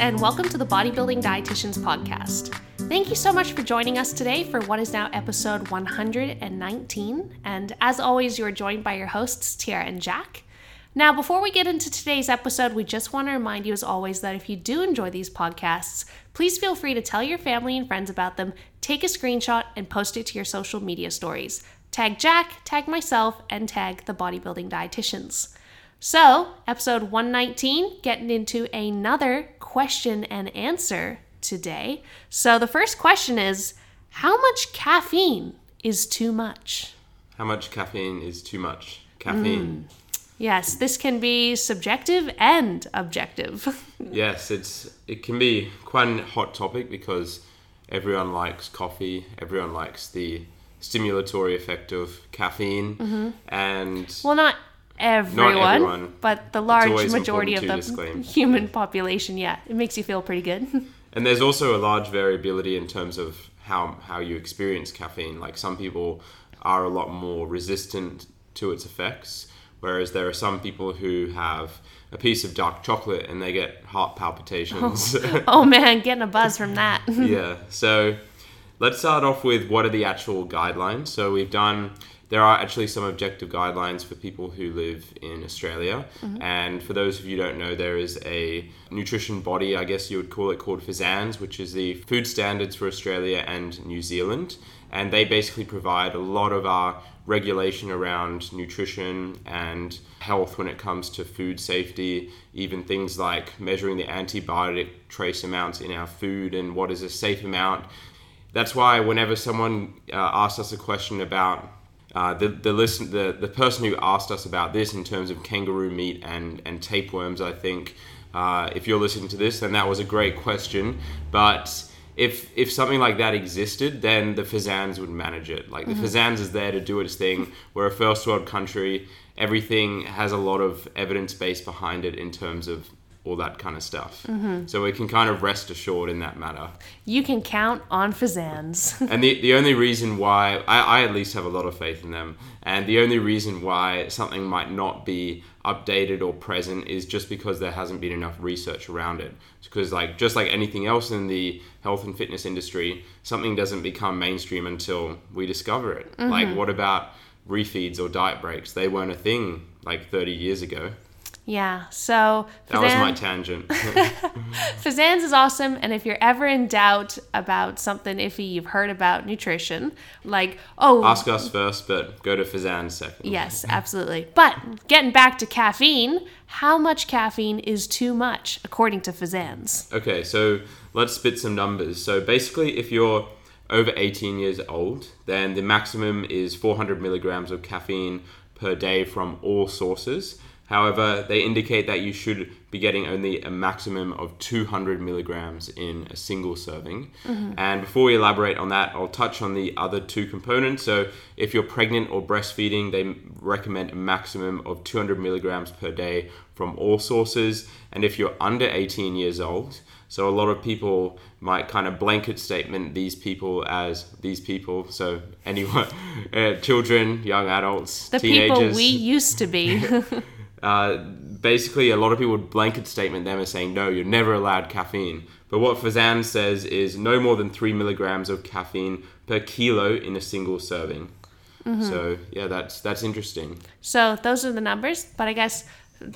and welcome to the Bodybuilding Dietitians Podcast. Thank you so much for joining us today for what is now episode 119. And as always, you're joined by your hosts, Tiarra and Jack. Now, before we get into today's episode, we just want to remind you as always that if you do enjoy these podcasts, please feel free to tell your family and friends about them, take a screenshot, and post it to your social media stories. Tag Jack, tag myself, and tag the Bodybuilding Dietitians. So, episode 119, getting into another question and answer today. So the first question is, how much caffeine is too much? How much caffeine is too much? Caffeine. Yes, this can be subjective and objective. Yes, it can be quite a hot topic because everyone likes coffee, everyone likes the stimulatory effect of caffeine, and... Well, not everyone, but the large majority of the human population, it makes you feel pretty good. And there's also a large variability in terms of how you experience caffeine. Like some people are a lot more resistant to its effects, whereas there are some people who have a piece of dark chocolate and they get heart palpitations. Oh man, getting a buzz from that. Yeah, so let's start off with what are the actual guidelines. So there are actually some objective guidelines for people who live in Australia. And for those of you who don't know, there is a nutrition body, I guess you would call it, called FSANZ, which is the Food Standards for Australia and New Zealand. And they basically provide a lot of our regulation around nutrition and health when it comes to food safety, even things like measuring the antibiotic trace amounts in our food and what is a safe amount. That's why whenever someone asks us a question about the person who asked us about this in terms of kangaroo meat and tapeworms, I think, if you're listening to this, then that was a great question. But if something like that existed, then the FSANZ would manage it. Like the FSANZ is there to do its thing. We're a first world country. Everything has a lot of evidence base behind it in terms of all that kind of stuff. So we can kind of rest assured in that matter. You can count on FSANZ. And the only reason why, I at least have a lot of faith in them, and the only reason why something might not be updated or present is just because there hasn't been enough research around it. It's because just like anything else in the health and fitness industry, something doesn't become mainstream until we discover it. Like what about refeeds or diet breaks? They weren't a thing like 30 years ago. Yeah, so... That was my tangent. FSANZ is awesome, and if you're ever in doubt about something iffy you've heard about nutrition, ask us first, but go to FSANZ second. Yes, absolutely. But getting back to caffeine, how much caffeine is too much, according to FSANZ? Okay, so let's spit some numbers. So basically, if you're over 18 years old, then the maximum is 400 milligrams of caffeine per day from all sources. However, they indicate that you should be getting only a maximum of 200 milligrams in a single serving. And before we elaborate on that, I'll touch on the other two components. So if you're pregnant or breastfeeding, they recommend a maximum of 200 milligrams per day from all sources. And if you're under 18 years old, so a lot of people might kind of blanket statement these people. So anyone, children, young adults, teenagers. The people we used to be. Basically, a lot of people would blanket statement them as saying, no, you're never allowed caffeine. But what FSANZ says is no more than 3 milligrams of caffeine per kilo in a single serving. So, yeah, that's interesting. So those are the numbers. But I guess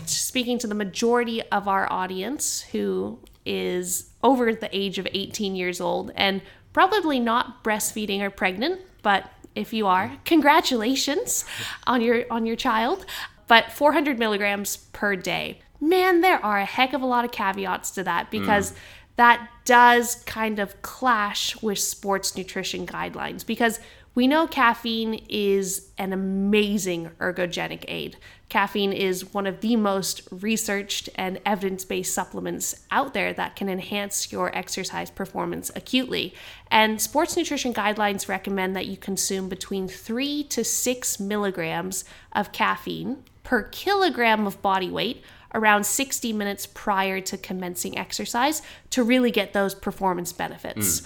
speaking to the majority of our audience who is over the age of 18 years old and probably not breastfeeding or pregnant, but if you are, congratulations on your child. But 400 milligrams per day. Man, there are a heck of a lot of caveats to that because that does kind of clash with sports nutrition guidelines because we know caffeine is an amazing ergogenic aid. Caffeine is one of the most researched and evidence-based supplements out there that can enhance your exercise performance acutely. And sports nutrition guidelines recommend that you consume between 3 to 6 milligrams of caffeine per kilogram of body weight around 60 minutes prior to commencing exercise to really get those performance benefits.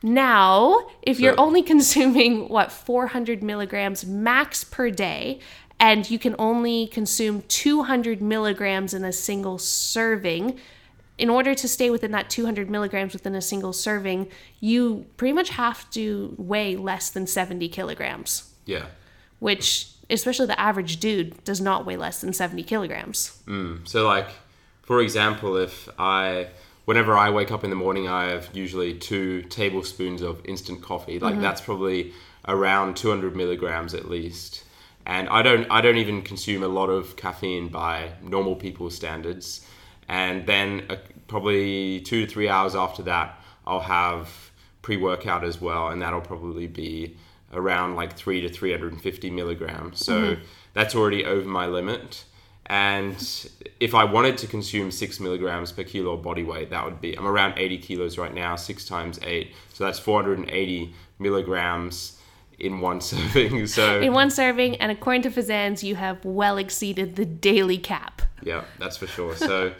Now, if you're only consuming, 400 milligrams max per day, and you can only consume 200 milligrams in a single serving, in order to stay within that 200 milligrams within a single serving, you pretty much have to weigh less than 70 kilograms. Yeah. Which, especially the average dude, does not weigh less than 70 kilograms. Mm. So like, for example, whenever I wake up in the morning, I have usually 2 tablespoons of instant coffee. Like mm-hmm. that's probably around 200 milligrams at least. And I don't even consume a lot of caffeine by normal people's standards. And then probably 2 to 3 hours after that, I'll have pre-workout as well. And that'll probably be around like 3 to 350 milligrams. So mm-hmm. that's already over my limit. And if I wanted to consume 6 milligrams per kilo of body weight, that would be, I'm around 80 kilos right now, 6 times 8. So that's 480 milligrams in one serving. So in one serving, and according to FSANZ, you have well exceeded the daily cap. Yeah, that's for sure. So,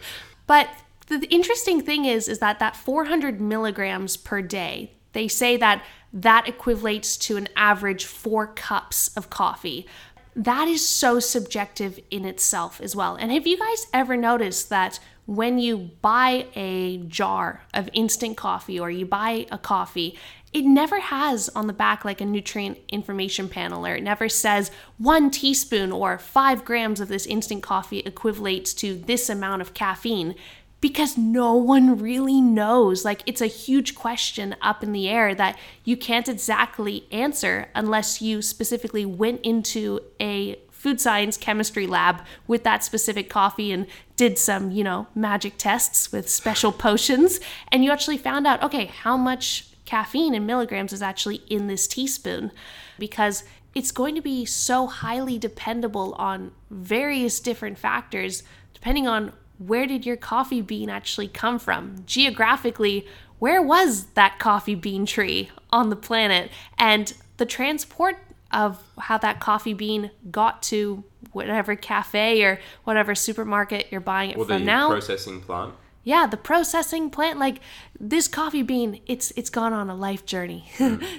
but the interesting thing is that 400 milligrams per day, they say that equates to an average 4 cups of coffee. That is so subjective in itself as well. And have you guys ever noticed that when you buy a jar of instant coffee or you buy a coffee, it never has on the back like a nutrient information panel, or it never says 1 teaspoon or 5 grams of this instant coffee equates to this amount of caffeine, because no one really knows. Like, it's a huge question up in the air that you can't exactly answer unless you specifically went into a food science chemistry lab with that specific coffee and did some, magic tests with special potions, and you actually found out, okay, how much caffeine in milligrams is actually in this teaspoon, because it's going to be so highly dependable on various different factors, depending on where did your coffee bean actually come from? Geographically, where was that coffee bean tree on the planet? And the transport of how that coffee bean got to whatever cafe or whatever supermarket you're buying it from now. Or the processing plant. Yeah, the processing plant. Like, this coffee bean, it's gone on a life journey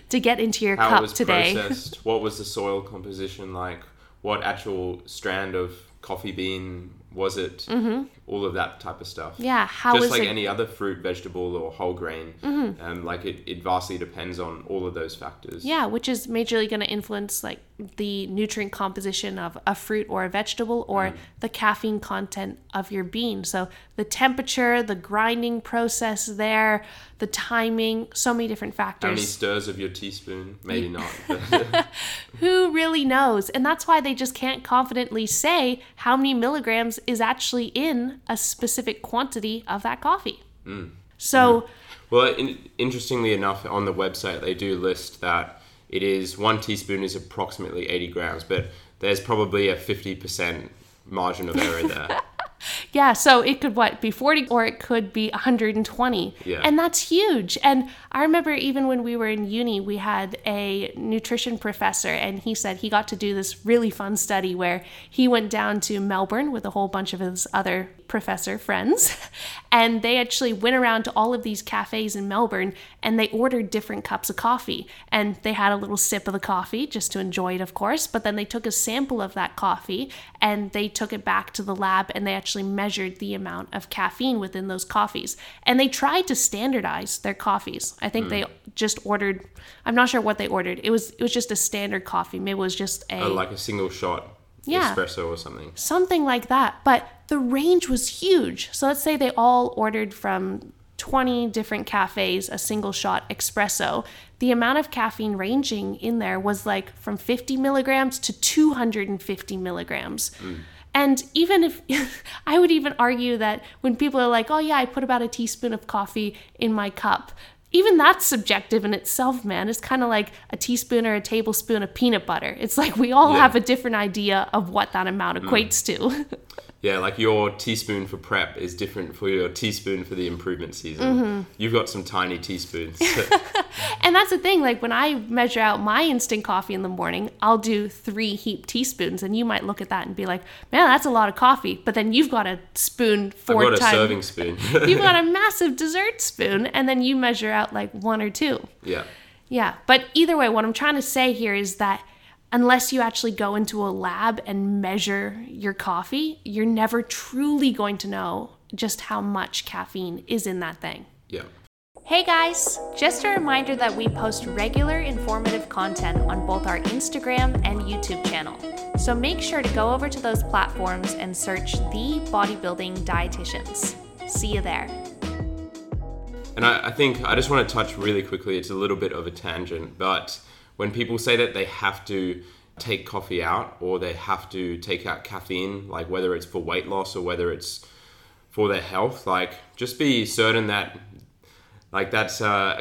to get into your cup today. How it was processed, what was the soil composition like, what actual strand of coffee bean was it, mm-hmm. all of that type of stuff. Yeah, just like any other fruit, vegetable, or whole grain, mm-hmm. It vastly depends on all of those factors. Yeah, which is majorly going to influence like the nutrient composition of a fruit or a vegetable, or the caffeine content of your bean. So the temperature, the grinding process there, the timing, so many different factors. How many stirs of your teaspoon? Maybe not. Who really knows? And that's why they just can't confidently say how many milligrams is actually in a specific quantity of that coffee. Mm. So, well, interestingly enough, on the website, they do list that it is 1 teaspoon is approximately 80 grams, but there's probably a 50% margin of error there. Yeah, so it could be 40 or it could be 120. Yeah. And that's huge. And I remember even when we were in uni, we had a nutrition professor, and he said he got to do this really fun study where he went down to Melbourne with a whole bunch of his other professor friends, and they actually went around to all of these cafes in Melbourne, and they ordered different cups of coffee, and they had a little sip of the coffee just to enjoy it, of course, but then they took a sample of that coffee and they took it back to the lab, and they actually measured the amount of caffeine within those coffees, and they tried to standardize their coffees. I think they just ordered, I'm not sure what they ordered, it was just a standard coffee, maybe it was just a single shot espresso or something like that, but the range was huge. So let's say they all ordered from 20 different cafes a single shot espresso. The amount of caffeine ranging in there was like from 50 milligrams to 250 milligrams. And even if I would even argue that when people are like, oh yeah, I put about a teaspoon of coffee in my cup, even that's subjective in itself, man. It's kind of like a teaspoon or a tablespoon of peanut butter. It's like we all have a different idea of what that amount equates to. Yeah, like your teaspoon for prep is different for your teaspoon for the improvement season. Mm-hmm. You've got some tiny teaspoons. And that's the thing. Like when I measure out my instant coffee in the morning, I'll do 3 heaped teaspoons. And you might look at that and be like, man, that's a lot of coffee. But then you've got a spoon 4 times. I've got a serving spoon. You've got a massive dessert spoon. And then you measure out like 1 or 2. Yeah. Yeah. But either way, what I'm trying to say here is that unless you actually go into a lab and measure your coffee, you're never truly going to know just how much caffeine is in that thing. Yeah. Hey guys, just a reminder that we post regular informative content on both our Instagram and YouTube channel. So make sure to go over to those platforms and search The Bodybuilding Dietitians. See you there. And I think I just want to touch really quickly, it's a little bit of a tangent, but when people say that they have to take coffee out or they have to take out caffeine, like whether it's for weight loss or whether it's for their health, like just be certain that like that's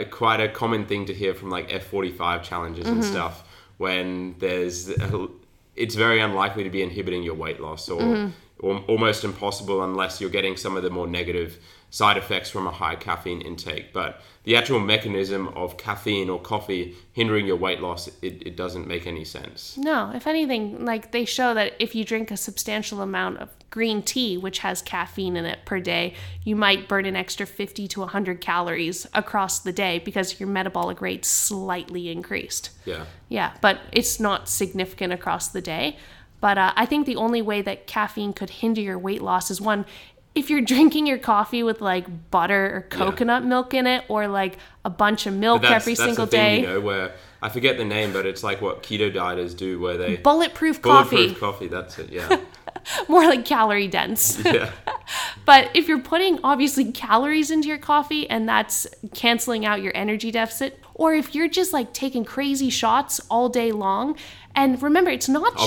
quite a common thing to hear from like F45 challenges and stuff when there's, it's very unlikely to be inhibiting your weight loss or almost impossible unless you're getting some of the more negative side effects from a high caffeine intake. But the actual mechanism of caffeine or coffee hindering your weight loss, it doesn't make any sense. No, if anything, like they show that if you drink a substantial amount of green tea, which has caffeine in it per day, you might burn an extra 50 to 100 calories across the day because your metabolic rate's slightly increased. Yeah. Yeah, but it's not significant across the day. But I think the only way that caffeine could hinder your weight loss is one, if you're drinking your coffee with like butter or coconut milk in it or like a bunch of milk every single day. That's the thing, you know, where I forget the name, but it's like what keto dieters do where they... Bulletproof coffee, that's it, yeah. More like calorie dense. Yeah. But if you're putting obviously calories into your coffee and that's canceling out your energy deficit, or if you're just like taking crazy shots all day long, and remember, it's not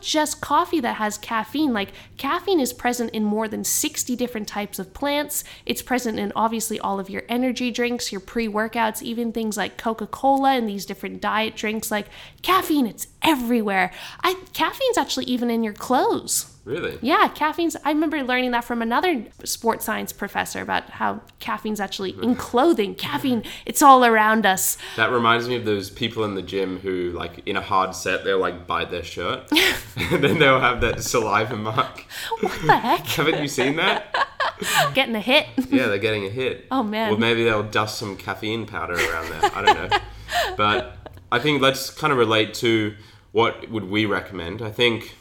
just coffee that has caffeine. Like caffeine is present in more than 60 different types of plants. It's present in obviously all of your energy drinks, your pre-workouts, even things like Coca-Cola and these different diet drinks. Like caffeine, it's everywhere. Caffeine's actually even in your clothes. Really? Yeah, I remember learning that from another sports science professor about how caffeine's actually in clothing. Caffeine, it's all around us. That reminds me of those people in the gym who, like, in a hard set, they'll, like, bite their shirt. And then they'll have that saliva mark. What the heck? Haven't you seen that? Getting a hit. Yeah, they're getting a hit. Oh, man. Or maybe they'll dust some caffeine powder around there. I don't know. But I think let's kind of relate to what would we recommend. I think...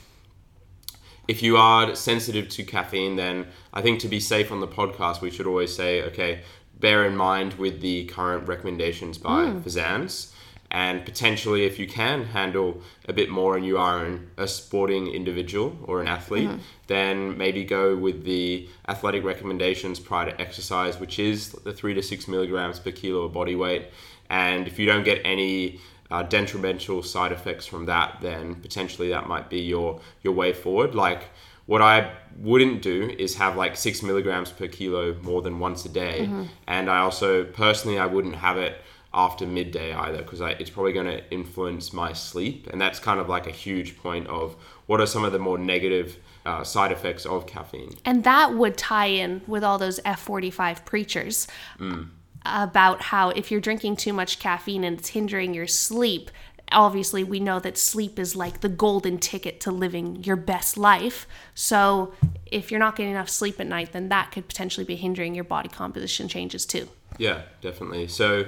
if you are sensitive to caffeine, then I think to be safe on the podcast, we should always say, okay, bear in mind with the current recommendations by FSANZ, and potentially if you can handle a bit more and you are a sporting individual or an athlete, then maybe go with the athletic recommendations prior to exercise, which is the 3 to 6 milligrams per kilo of body weight. And if you don't get any detrimental side effects from that, then potentially that might be your way forward. Like what I wouldn't do is have like 6 milligrams per kilo more than once a day. And I also personally, I wouldn't have it after midday either because it's probably going to influence my sleep. And that's kind of like a huge point of what are some of the more negative side effects of caffeine. And that would tie in with all those F45 preachers. About how if you're drinking too much caffeine and it's hindering your sleep, obviously we know that sleep is like the golden ticket to living your best life. So if you're not getting enough sleep at night, then that could potentially be hindering your body composition changes too. Yeah, definitely. So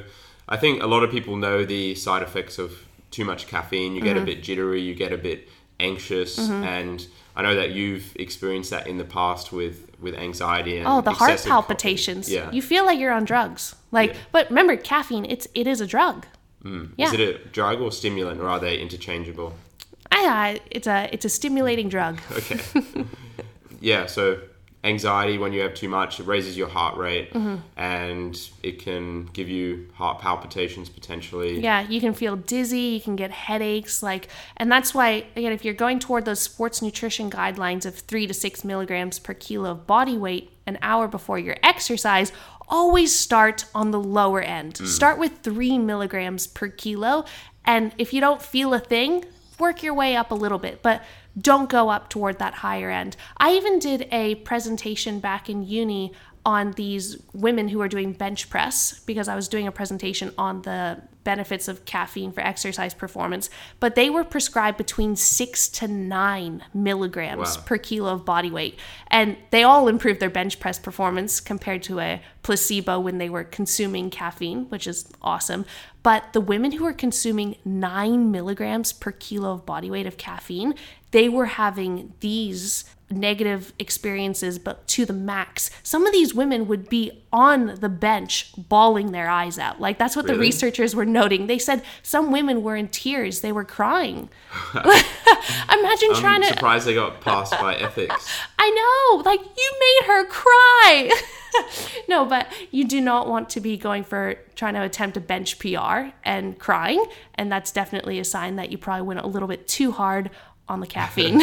I think a lot of people know the side effects of too much caffeine. You get a bit jittery, you get a bit anxious, and I know that you've experienced that in the past with anxiety and the heart palpitations. Yeah. You feel like you're on drugs. But remember, caffeine, it is a drug. Yeah. Is it a drug or stimulant, or are they interchangeable? It's a stimulating drug. Okay. Yeah, so anxiety, when you have too much, it raises your heart rate and it can give you heart palpitations potentially. Yeah, you can feel dizzy, you can get headaches, and that's why, again, if you're going toward those sports nutrition guidelines of 3 to 6 milligrams per kilo of body weight an hour before your exercise, always start on the lower end. Start with 3 milligrams per kilo, and if you don't feel a thing, work your way up a little bit, but don't go up toward that higher end. I even did a presentation back in uni on these women who are doing bench press because I was doing a presentation on the benefits of caffeine for exercise performance, but they were prescribed between 6 to 9 milligrams per kilo of body weight. And they all improved their bench press performance compared to a placebo when they were consuming caffeine, which is awesome. But the women who were consuming 9 milligrams per kilo of body weight of caffeine, they were having these negative experiences, but to the max. Some of these women would be on the bench bawling their eyes out. Like, that's what the researchers were noting. They said some women were in tears. They were crying. Imagine trying to... I'm surprised they got passed by ethics. I know. Like, you made her cry. No, but you do not want to be going for trying to attempt a bench PR and crying. And that's definitely a sign that you probably went a little bit too hard on the caffeine.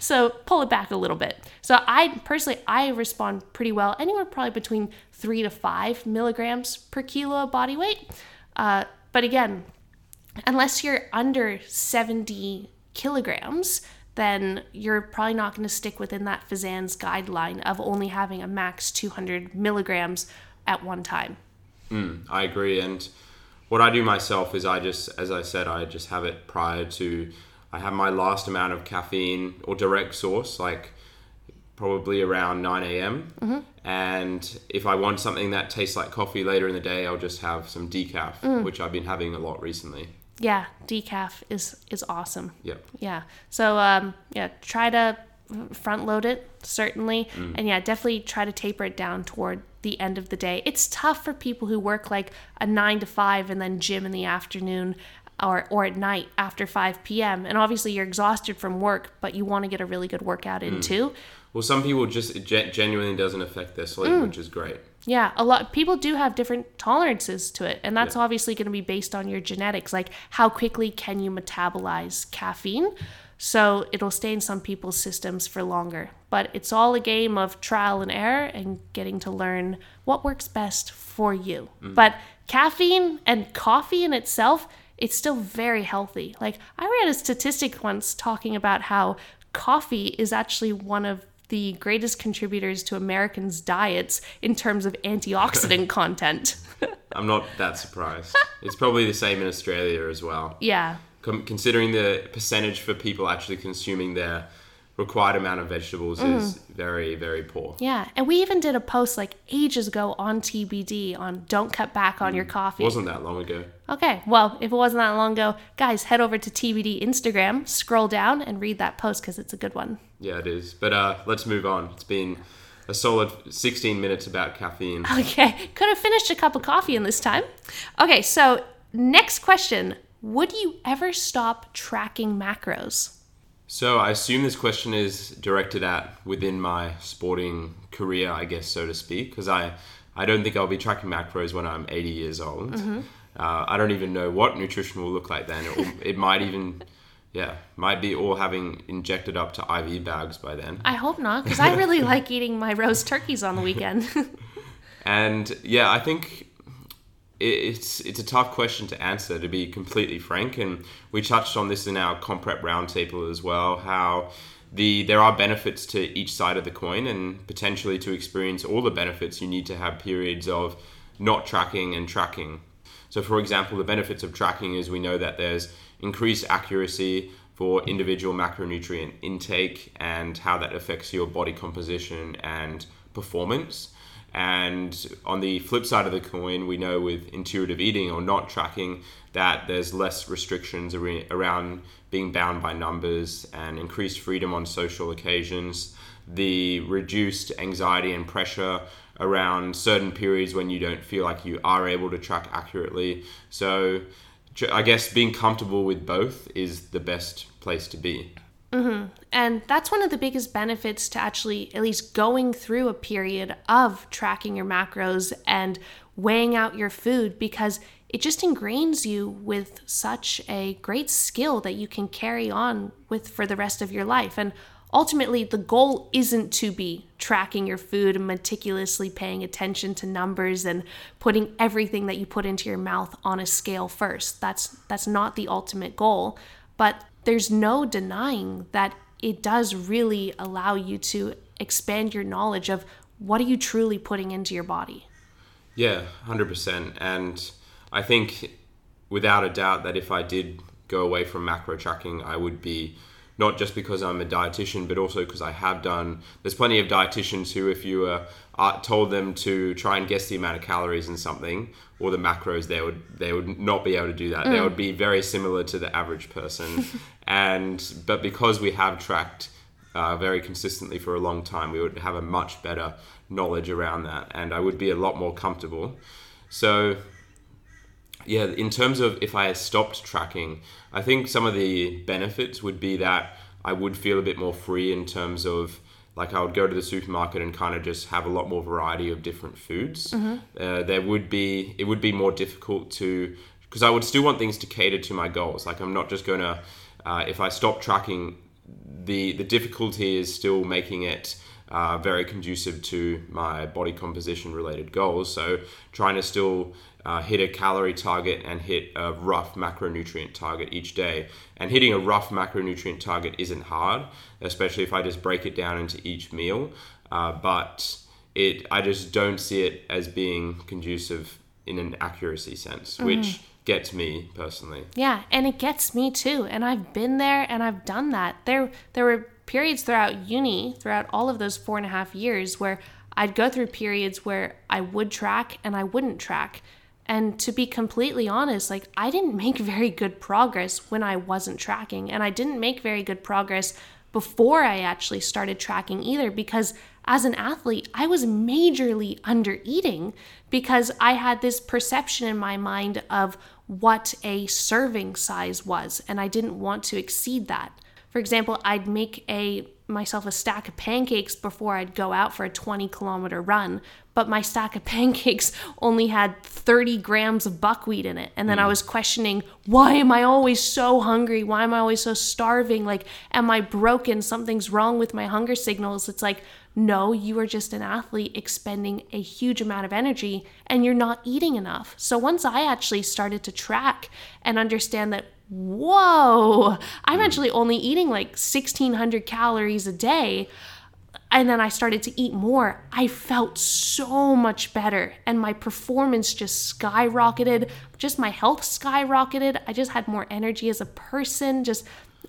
So pull it back a little bit. So I personally respond pretty well, anywhere probably between 3 to 5 milligrams per kilo of body weight. But again, unless you're under 70 kilograms, then you're probably not going to stick within that FSANZ guideline of only having a max 200 milligrams at one time. I agree. And what I do myself is I just have it prior to... I have my last amount of caffeine or direct source, like probably around 9 a.m. Mm-hmm. And if I want something that tastes like coffee later in the day, I'll just have some decaf, which I've been having a lot recently. Yeah, decaf is awesome. Yep. Yeah. So, try to front load it, certainly. And definitely try to taper it down toward the end of the day. It's tough for people who work like a 9 to 5 and then gym in the afternoon, or at night after 5 p.m. And obviously you're exhausted from work, but you want to get a really good workout in too. Well, some people just genuinely doesn't affect their sleep, which is great. Yeah, a lot of people do have different tolerances to it. And that's obviously going to be based on your genetics, like how quickly can you metabolize caffeine? So it'll stay in some people's systems for longer. But it's all a game of trial and error and getting to learn what works best for you. But caffeine and coffee in itself, it's still very healthy. Like, I read a statistic once talking about how coffee is actually one of the greatest contributors to Americans' diets in terms of antioxidant content. I'm not that surprised. It's probably the same in Australia as well. Yeah. Considering the percentage for people actually consuming their required amount of vegetables is very, very poor. Yeah. And we even did a post like ages ago on TBD on don't cut back on your coffee. Wasn't that long ago. Okay. Well, if it wasn't that long ago, guys, head over to TBD Instagram, scroll down and read that post because it's a good one. Yeah, it is. But let's move on. It's been a solid 16 minutes about caffeine. Okay. Could have finished a cup of coffee in this time. Okay. So next question. Would you ever stop tracking macros? So I assume this question is directed at within my sporting career, I guess, so to speak, because I don't think I'll be tracking macros when I'm 80 years old. Mm-hmm. I don't even know what nutrition will look like then. It might even, might be all having injected up to IV bags by then. I hope not, because I really like eating my roast turkeys on the weekend. And I think it's a tough question to answer, to be completely frank, and we touched on this in our comp prep roundtable as well, how there are benefits to each side of the coin, and potentially to experience all the benefits you need to have periods of not tracking and tracking. So for example, the benefits of tracking is we know that there's increased accuracy for individual macronutrient intake and how that affects your body composition and performance. And on the flip side of the coin, we know with intuitive eating or not tracking that there's less restrictions around being bound by numbers and increased freedom on social occasions, the reduced anxiety and pressure around certain periods when you don't feel like you are able to track accurately. So I guess being comfortable with both is the best place to be. Mm-hmm. And that's one of the biggest benefits to actually at least going through a period of tracking your macros and weighing out your food, because it just ingrains you with such a great skill that you can carry on with for the rest of your life. And ultimately, the goal isn't to be tracking your food and meticulously paying attention to numbers and putting everything that you put into your mouth on a scale first. That's not the ultimate goal, but there's no denying that it does really allow you to expand your knowledge of what are you truly putting into your body. Yeah, 100%. And I think without a doubt that if I did go away from macro tracking, I would be, not just because I'm a dietitian, but also because I have done, there's plenty of dietitians who, if you told them to try and guess the amount of calories in something or the macros, they would not be able to do that. They would be very similar to the average person. But because we have tracked very consistently for a long time, we would have a much better knowledge around that, and I would be a lot more comfortable. So yeah, in terms of if I stopped tracking, I think some of the benefits would be that I would feel a bit more free in terms of, like, I would go to the supermarket and kind of just have a lot more variety of different foods. Mm-hmm. It would be more difficult to, because I would still want things to cater to my goals. Like, I'm not just going to, if I stop tracking, the difficulty is still making it very conducive to my body composition related goals. So trying to still hit a calorie target and hit a rough macronutrient target each day. And hitting a rough macronutrient target isn't hard, especially if I just break it down into each meal. But I just don't see it as being conducive in an accuracy sense, mm-hmm. which gets me personally. Yeah, and it gets me too. And I've been there and I've done that. There were periods throughout uni, throughout all of those 4.5 years, where I'd go through periods where I would track and I wouldn't track. And to be completely honest, like, I didn't make very good progress when I wasn't tracking. And I didn't make very good progress before I actually started tracking either, because as an athlete, I was majorly under eating because I had this perception in my mind of what a serving size was, and I didn't want to exceed that. For example, I'd make myself a stack of pancakes before I'd go out for a 20-kilometer run, but my stack of pancakes only had 30 grams of buckwheat in it. And then I was questioning, why am I always so hungry? Why am I always so starving? Like, am I broken? Something's wrong with my hunger signals. It's like, no, you are just an athlete expending a huge amount of energy and you're not eating enough. So once I actually started to track and understand that, whoa, I'm actually only eating like 1,600 calories a day, and then I started to eat more, I felt so much better. And my performance just skyrocketed, just my health skyrocketed. I just had more energy as a person, just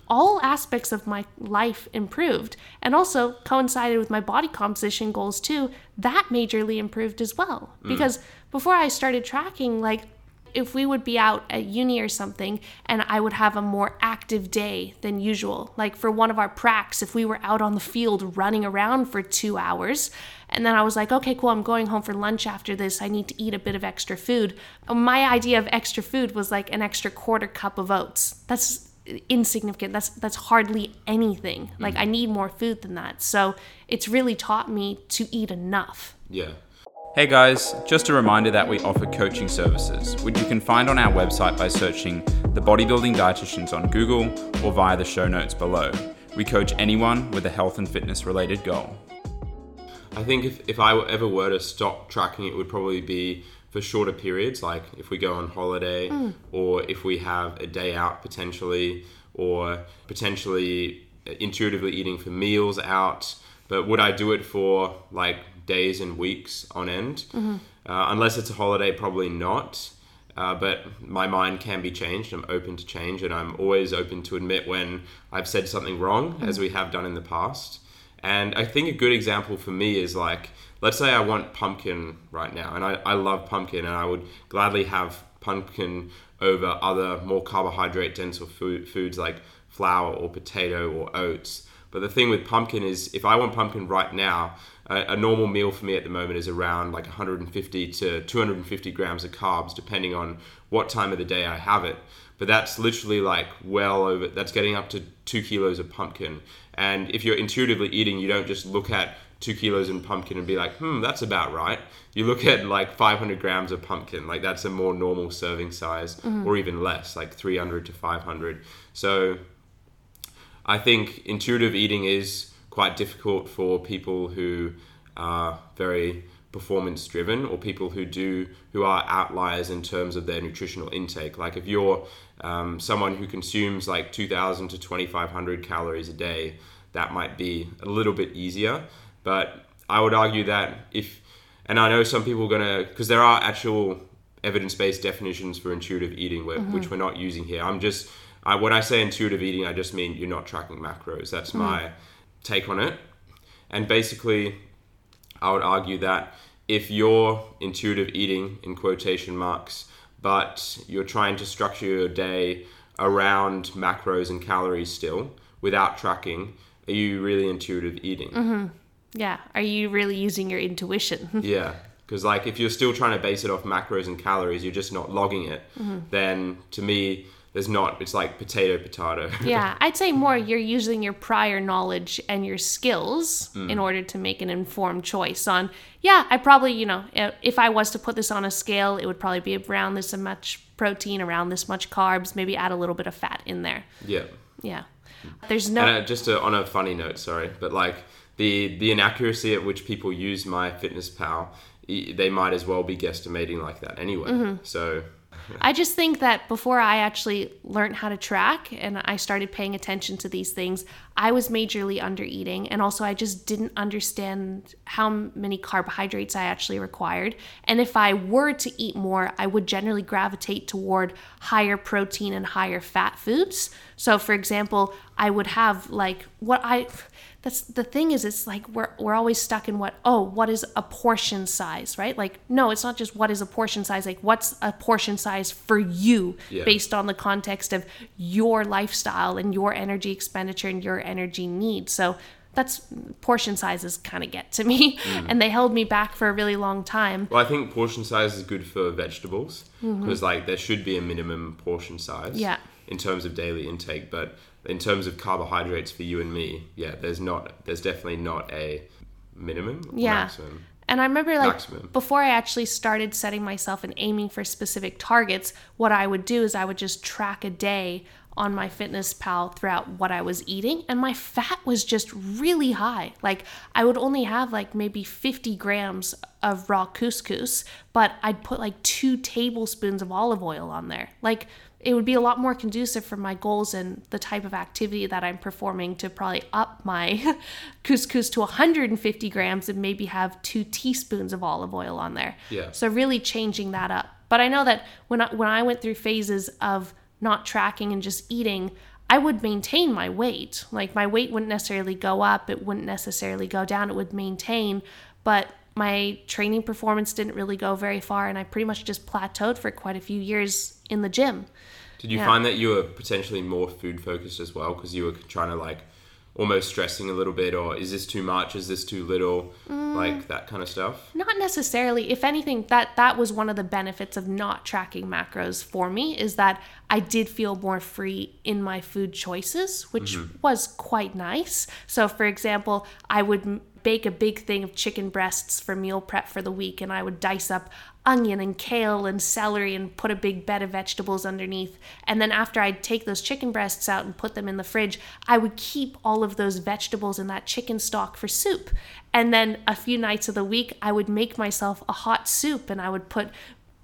all aspects of my life improved. And also coincided with my body composition goals too. That majorly improved as well. Because before I started tracking, like, if we would be out at uni or something and I would have a more active day than usual, like for one of our pracs, if we were out on the field running around for 2 hours, and then I was like, okay, cool, I'm going home for lunch after this, I need to eat a bit of extra food. My idea of extra food was like an extra quarter cup of oats. That's insignificant. That's hardly anything. Mm-hmm. Like, I need more food than that. So it's really taught me to eat enough. Yeah. Hey guys, just a reminder that we offer coaching services, which you can find on our website by searching The Bodybuilding Dietitians on Google or via the show notes below. We coach anyone with a health and fitness related goal. I think if I ever were to stop tracking, it would probably be for shorter periods, like if we go on holiday or if we have a day out potentially, or potentially intuitively eating for meals out. But would I do it for like days and weeks on end? Mm-hmm. Unless it's a holiday, probably not. But my mind can be changed. I'm open to change, and I'm always open to admit when I've said something wrong, as we have done in the past. And I think a good example for me is, like, let's say I want pumpkin right now, and I love pumpkin, and I would gladly have pumpkin over other more carbohydrate dense foods like flour or potato or oats. But the thing with pumpkin is, if I want pumpkin right now, a normal meal for me at the moment is around like 150 to 250 grams of carbs, depending on what time of the day I have it. But that's literally like that's getting up to 2 kilos of pumpkin. And if you're intuitively eating, you don't just look at 2 kilos in pumpkin and be like, that's about right. You look at like 500 grams of pumpkin, like that's a more normal serving size, or even less, like 300 to 500. So I think intuitive eating is quite difficult for people who are very performance driven, or people who are outliers in terms of their nutritional intake. Like if you're someone who consumes like 2,000 to 2,500 calories a day, that might be a little bit easier. But I would argue that and I know some people are because there are actual evidence-based definitions for intuitive eating, where, which we're not using here. When I say intuitive eating, I just mean you're not tracking macros. That's my take on it. And basically, I would argue that if you're intuitive eating, in quotation marks, but you're trying to structure your day around macros and calories still without tracking, are you really intuitive eating? Yeah. Are you really using your intuition? Yeah. Because like if you're still trying to base it off macros and calories, you're just not logging it, then to me, there's not, it's like potato. Yeah, I'd say more you're using your prior knowledge and your skills in order to make an informed choice on, I probably, if I was to put this on a scale, it would probably be around this much protein, around this much carbs, maybe add a little bit of fat in there. Yeah. There's no... And just to, on a funny note, sorry, but like the inaccuracy at which people use MyFitnessPal, they might as well be guesstimating like that anyway. So... I just think that before I actually learned how to track and I started paying attention to these things, I was majorly under eating. And also I just didn't understand how many carbohydrates I actually required. And if I were to eat more, I would generally gravitate toward higher protein and higher fat foods. So for example, I would have like what I... That's the thing is, it's like we're always stuck in what is a portion size, right? Like, no, it's not just what is a portion size, like what's a portion size for you based on the context of your lifestyle and your energy expenditure and your energy needs. So that's portion sizes kind of get to me and they held me back for a really long time. Well, I think portion size is good for vegetables because like there should be a minimum portion size in terms of daily intake, but in terms of carbohydrates for you and me, there's definitely not a minimum or maximum. And I remember like maximum. Before I actually started setting myself and aiming for specific targets, what I would do is I would just track a day on MyFitnessPal throughout what I was eating, and my fat was just really high. Like I would only have like maybe 50 grams of raw couscous, but I'd put like 2 tablespoons of olive oil on there. Like it would be a lot more conducive for my goals and the type of activity that I'm performing to probably up my couscous to 150 grams and maybe have 2 teaspoons of olive oil on there. Yeah. So really changing that up. But I know that when I went through phases of not tracking and just eating, I would maintain my weight. Like my weight wouldn't necessarily go up. It wouldn't necessarily go down. It would maintain. But my training performance didn't really go very far, and I pretty much just plateaued for quite a few years in the gym. Did you find that you were potentially more food focused as well because you were trying to like almost stressing a little bit, or is this too much, is this too little, like that kind of stuff? Not necessarily. If anything, that was one of the benefits of not tracking macros for me, is that I did feel more free in my food choices, which was quite nice. So for example, I would bake a big thing of chicken breasts for meal prep for the week, and I would dice up onion and kale and celery and put a big bed of vegetables underneath. And then after I'd take those chicken breasts out and put them in the fridge, I would keep all of those vegetables in that chicken stock for soup. And then a few nights of the week, I would make myself a hot soup, and I would put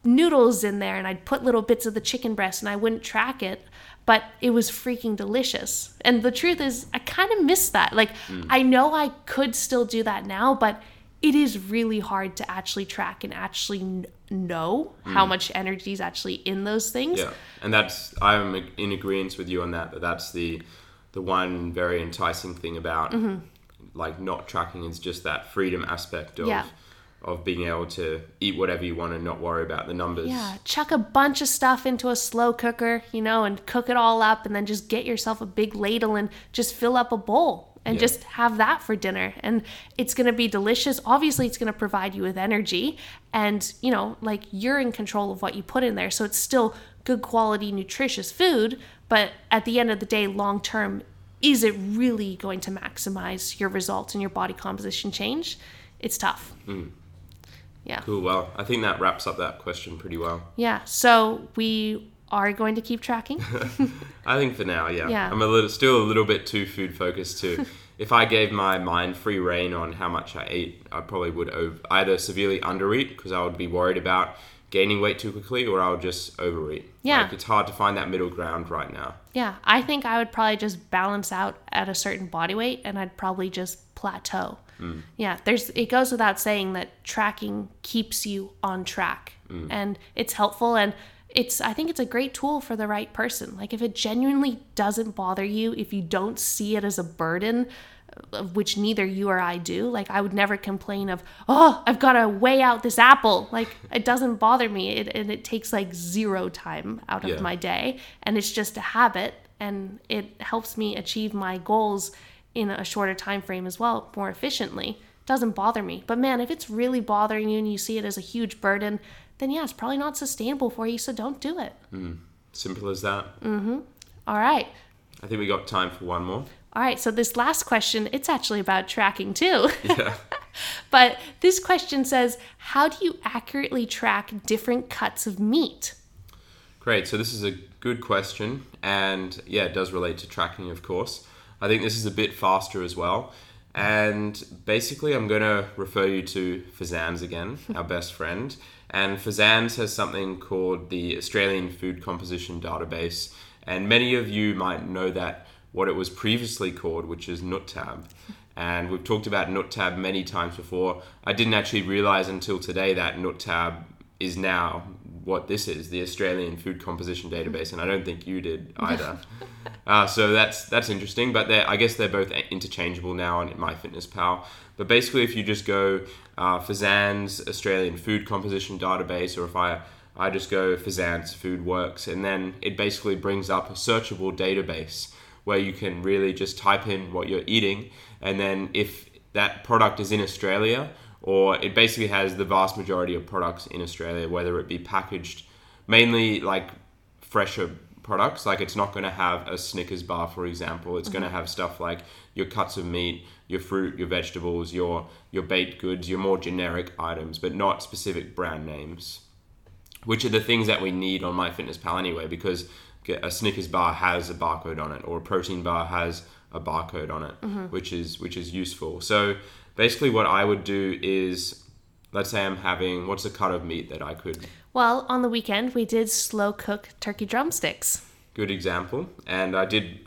noodles in there, and I'd put little bits of the chicken breast, and I wouldn't track it, but it was freaking delicious. And the truth is, I kind of miss that. Like, I know I could still do that now, but it is really hard to actually track and actually know how much energy is actually in those things. Yeah, and I'm in agreement with you on that, but that's the one very enticing thing about like not tracking, is just that freedom aspect of being able to eat whatever you want and not worry about the numbers. Yeah, chuck a bunch of stuff into a slow cooker, and cook it all up, and then just get yourself a big ladle and just fill up a bowl and just have that for dinner. And it's going to be delicious. Obviously, it's going to provide you with energy, and, like you're in control of what you put in there. So it's still good quality, nutritious food, but at the end of the day, long-term, is it really going to maximize your results and your body composition change? It's tough. Yeah. Cool. Well, I think that wraps up that question pretty well. Yeah. So we are going to keep tracking. I think for now, yeah. I'm still a little bit too food focused too. If I gave my mind free rein on how much I ate, I probably would either severely undereat because I would be worried about gaining weight too quickly, or I'll just overeat. Yeah. Like, it's hard to find that middle ground right now. Yeah. I think I would probably just balance out at a certain body weight, and I'd probably just plateau. Mm. Yeah. It goes without saying that tracking keeps you on track, and it's helpful, and I think it's a great tool for the right person. Like, if it genuinely doesn't bother you, if you don't see it as a burden, which neither you or I do, like, I would never complain of, oh, I've got to weigh out this apple. Like, it doesn't bother me. And it takes like zero time out of my day. And it's just a habit, and it helps me achieve my goals in a shorter time frame as well, more efficiently. It doesn't bother me. But man, if it's really bothering you and you see it as a huge burden, then yeah, it's probably not sustainable for you, so don't do it. Simple as that. All right. I think we got time for one more. All right, so this last question, it's actually about tracking too. Yeah. But this question says, how do you accurately track different cuts of meat? Great, so this is a good question, and yeah, it does relate to tracking, of course. I think this is a bit faster as well. And basically, I'm going to refer you to FSANZ again, our best friend. And FSANZ has something called the Australian Food Composition Database. And many of you might know that what it was previously called, which is NUTTAB. And we've talked about NUTTAB many times before. I didn't actually realize until today that NUTTAB is now what this is, the Australian Food Composition Database, and I don't think you did either. So that's interesting, but I guess they're both interchangeable now on MyFitnessPal. But basically, if you just go FSANZ Australian Food Composition Database, or if I just go FSANZ Food Works, and then it basically brings up a searchable database where you can really just type in what you're eating, and then if that product is in Australia, or it basically has the vast majority of products in Australia, whether it be packaged, mainly like fresher products. Like, it's not going to have a Snickers bar, for example. It's going to have stuff like your cuts of meat, your fruit, your vegetables, your baked goods, your more generic items, but not specific brand names, which are the things that we need on MyFitnessPal anyway, because a Snickers bar has a barcode on it, or a protein bar has a barcode on it, which is useful. So basically, what I would do is, let's say I'm having, what's a cut of meat that I could... Well, on the weekend, we did slow cook turkey drumsticks. Good example. And I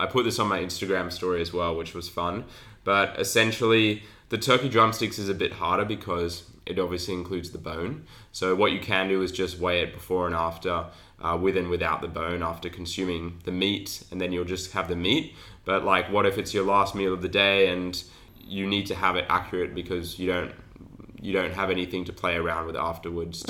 put this on my Instagram story as well, which was fun. But essentially, the turkey drumsticks is a bit harder because it obviously includes the bone. So what you can do is just weigh it before and after, with and without the bone, after consuming the meat, and then you'll just have the meat. But like, what if it's your last meal of the day and you need to have it accurate because you don't have anything to play around with afterwards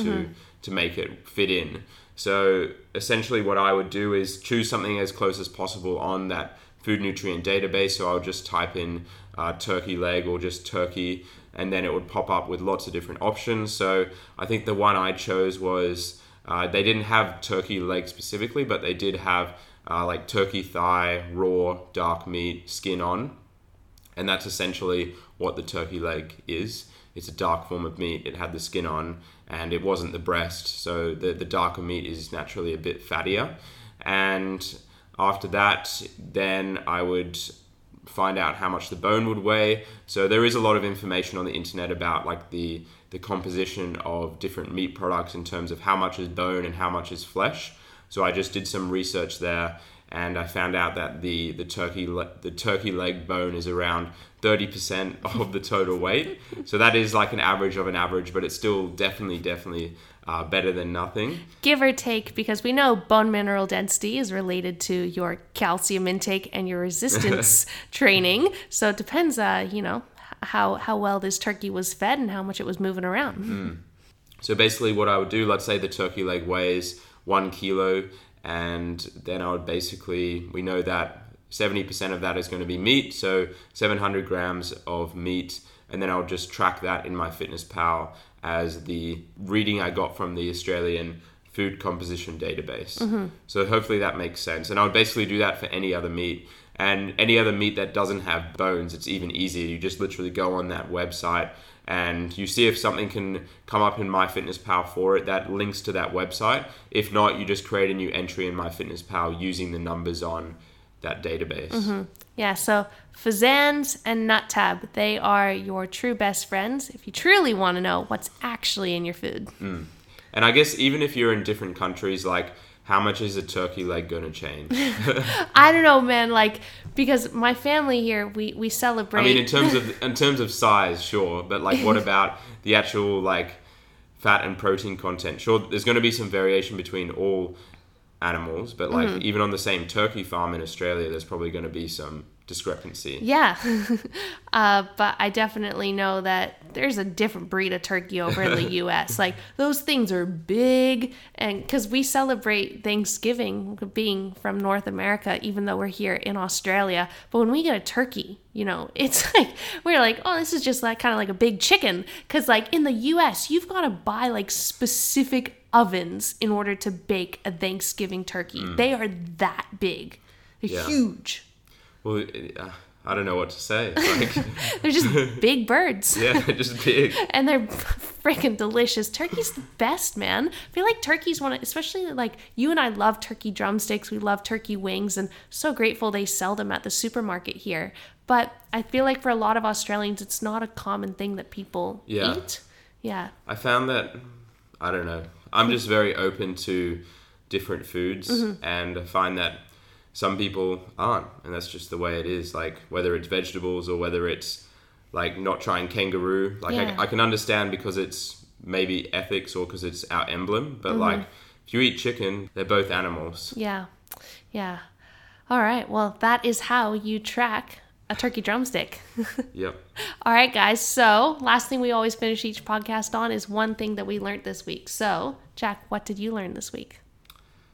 to make it fit in. So essentially what I would do is choose something as close as possible on that food nutrient database. So I'll just type in turkey leg or just turkey, and then it would pop up with lots of different options. So I think the one I chose was, they didn't have turkey leg specifically, but they did have like turkey thigh, raw, dark meat, skin on. And that's essentially what the turkey leg is. It's a dark form of meat. It had the skin on, and it wasn't the breast. So the darker meat is naturally a bit fattier. And after that, then I would find out how much the bone would weigh. So there is a lot of information on the internet about like the composition of different meat products in terms of how much is bone and how much is flesh. So I just did some research there, and I found out that the turkey leg bone is around 30% of the total weight. So that is like an average, but it's still definitely better than nothing. Give or take, because we know bone mineral density is related to your calcium intake and your resistance training. So it depends, how well this turkey was fed and how much it was moving around. So basically what I would do, let's say the turkey leg weighs 1 kilo, and then I would basically, we know that 70% of that is going to be meat, so 700 grams of meat, and then I'll just track that in MyFitnessPal as the reading I got from the Australian Food Composition Database. So hopefully that makes sense, and I would basically do that for any other meat. And any other meat that doesn't have bones, it's even easier. You just literally go on that website and you see if something can come up in MyFitnessPal for it that links to that website. If not, you just create a new entry in MyFitnessPal using the numbers on that database. Yeah, so FSANZ and NUTTAB, they are your true best friends if you truly want to know what's actually in your food. And I guess even if you're in different countries, like, how much is a turkey leg going to change? I don't know, man. Like, because my family here, we celebrate. I mean, in terms of size, sure. But, like, what about the actual, like, fat and protein content? Sure, there's going to be some variation between all animals, but, like, mm-hmm. even on the same turkey farm in Australia, there's probably going to be some discrepancy. Yeah. But I definitely know that there's a different breed of turkey over in the US. Like, those things are big, and because we celebrate Thanksgiving being from North America, even though we're here in Australia. But when we get a turkey, you know, it's like, we're like, oh, this is just like kind of like a big chicken, because like in the US you've got to buy like specific ovens in order to bake a Thanksgiving turkey. They are that big. They're huge. Well, I don't know what to say. Like, they're just big birds. Yeah, just big. And they're freaking delicious. Turkey's the best, man. I feel like turkey's one of, especially like you and I love turkey drumsticks. We love turkey wings, and so grateful they sell them at the supermarket here. But I feel like for a lot of Australians, it's not a common thing that people eat. Yeah. I found that, I don't know, I'm just very open to different foods, mm-hmm. and I find that some people aren't, and that's just the way it is. Like, whether it's vegetables or whether it's like not trying kangaroo, like I can understand because it's maybe ethics or because it's our emblem, but mm-hmm. like if you eat chicken, they're both animals. Yeah. All right. Well, that is how you track a turkey drumstick. Yep. All right, guys. So last thing we always finish each podcast on is one thing that we learned this week. So Jack, what did you learn this week?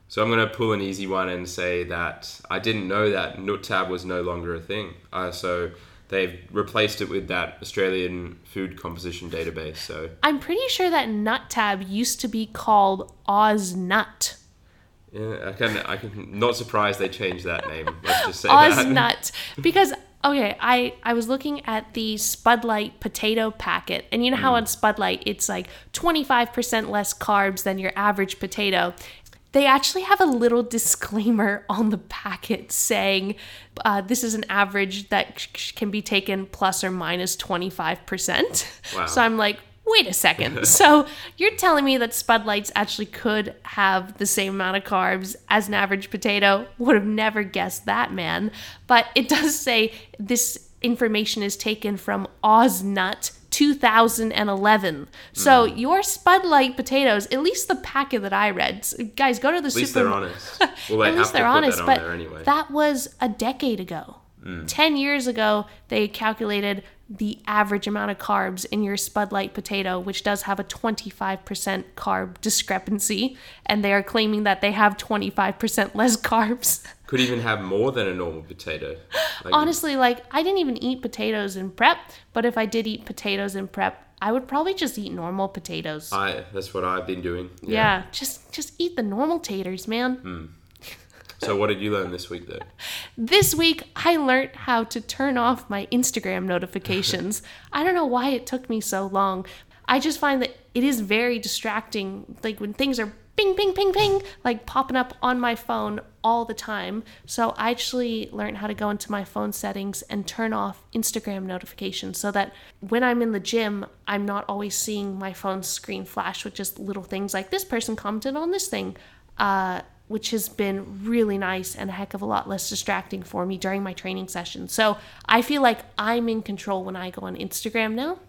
So I'm going to pull an easy one and say that I didn't know that NUTTAB was no longer a thing. So they've replaced it with that Australian Food Composition Database. So I'm pretty sure that NUTTAB used to be called OzNut. Yeah, I can not surprised they changed that name. Let's just say OzNut. Because, okay, I was looking at the Spudlight potato packet, and you know how on Spudlight it's like 25% less carbs than your average potato. They actually have a little disclaimer on the packet saying this is an average that can be taken plus or minus 25%. Wow. So I'm like, wait a second. So you're telling me that Spudlights actually could have the same amount of carbs as an average potato? Would have never guessed that, man. But it does say this information is taken from OzNut 2011. So your Spudlight potatoes, at least the packet that I read, guys, go to the supermarket. At least they're honest. Well, at least they're honest, but anyway. That was a decade ago. 10 years ago, they calculated the average amount of carbs in your Spudlight potato, which does have a 25% carb discrepancy, and they are claiming that they have 25% less carbs. Could even have more than a normal potato. Like, honestly, like, I didn't even eat potatoes in prep, but if I did eat potatoes in prep, I would probably just eat normal potatoes. That's what I've been doing. Yeah, just eat the normal taters, man. So what did you learn this week, though? This week, I learned how to turn off my Instagram notifications. I don't know why it took me so long. I just find that it is very distracting, like when things are ping, ping, ping, ping, like popping up on my phone all the time. So I actually learned how to go into my phone settings and turn off Instagram notifications so that when I'm in the gym, I'm not always seeing my phone screen flash with just little things like this person commented on this thing. Which has been really nice and a heck of a lot less distracting for me during my training session. So I feel like I'm in control when I go on Instagram now.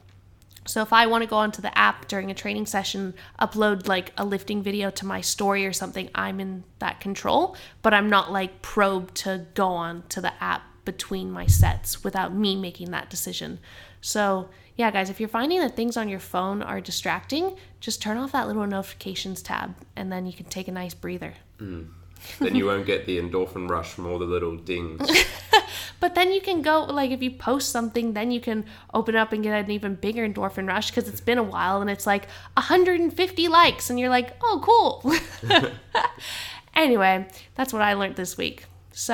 So if I want to go onto the app during a training session, upload like a lifting video to my story or something, I'm in that control, but I'm not like probed to go on to the app between my sets without me making that decision. So yeah, guys, if you're finding that things on your phone are distracting, just turn off that little notifications tab, and then you can take a nice breather. Then you won't get the endorphin rush from all the little dings. But then you can go, like, if you post something, then you can open up and get an even bigger endorphin rush because it's been a while and it's like 150 likes, and you're like, oh, cool. Anyway, that's what I learned this week. So,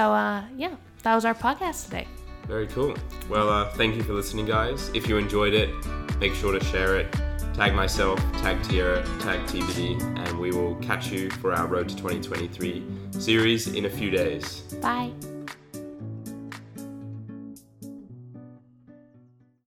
yeah, that was our podcast today. Very cool. Well, thank you for listening, guys. If you enjoyed it, make sure to share it. Tag myself, tag Tiarra, tag TBD, and we will catch you for our Road to 2023 series in a few days. Bye.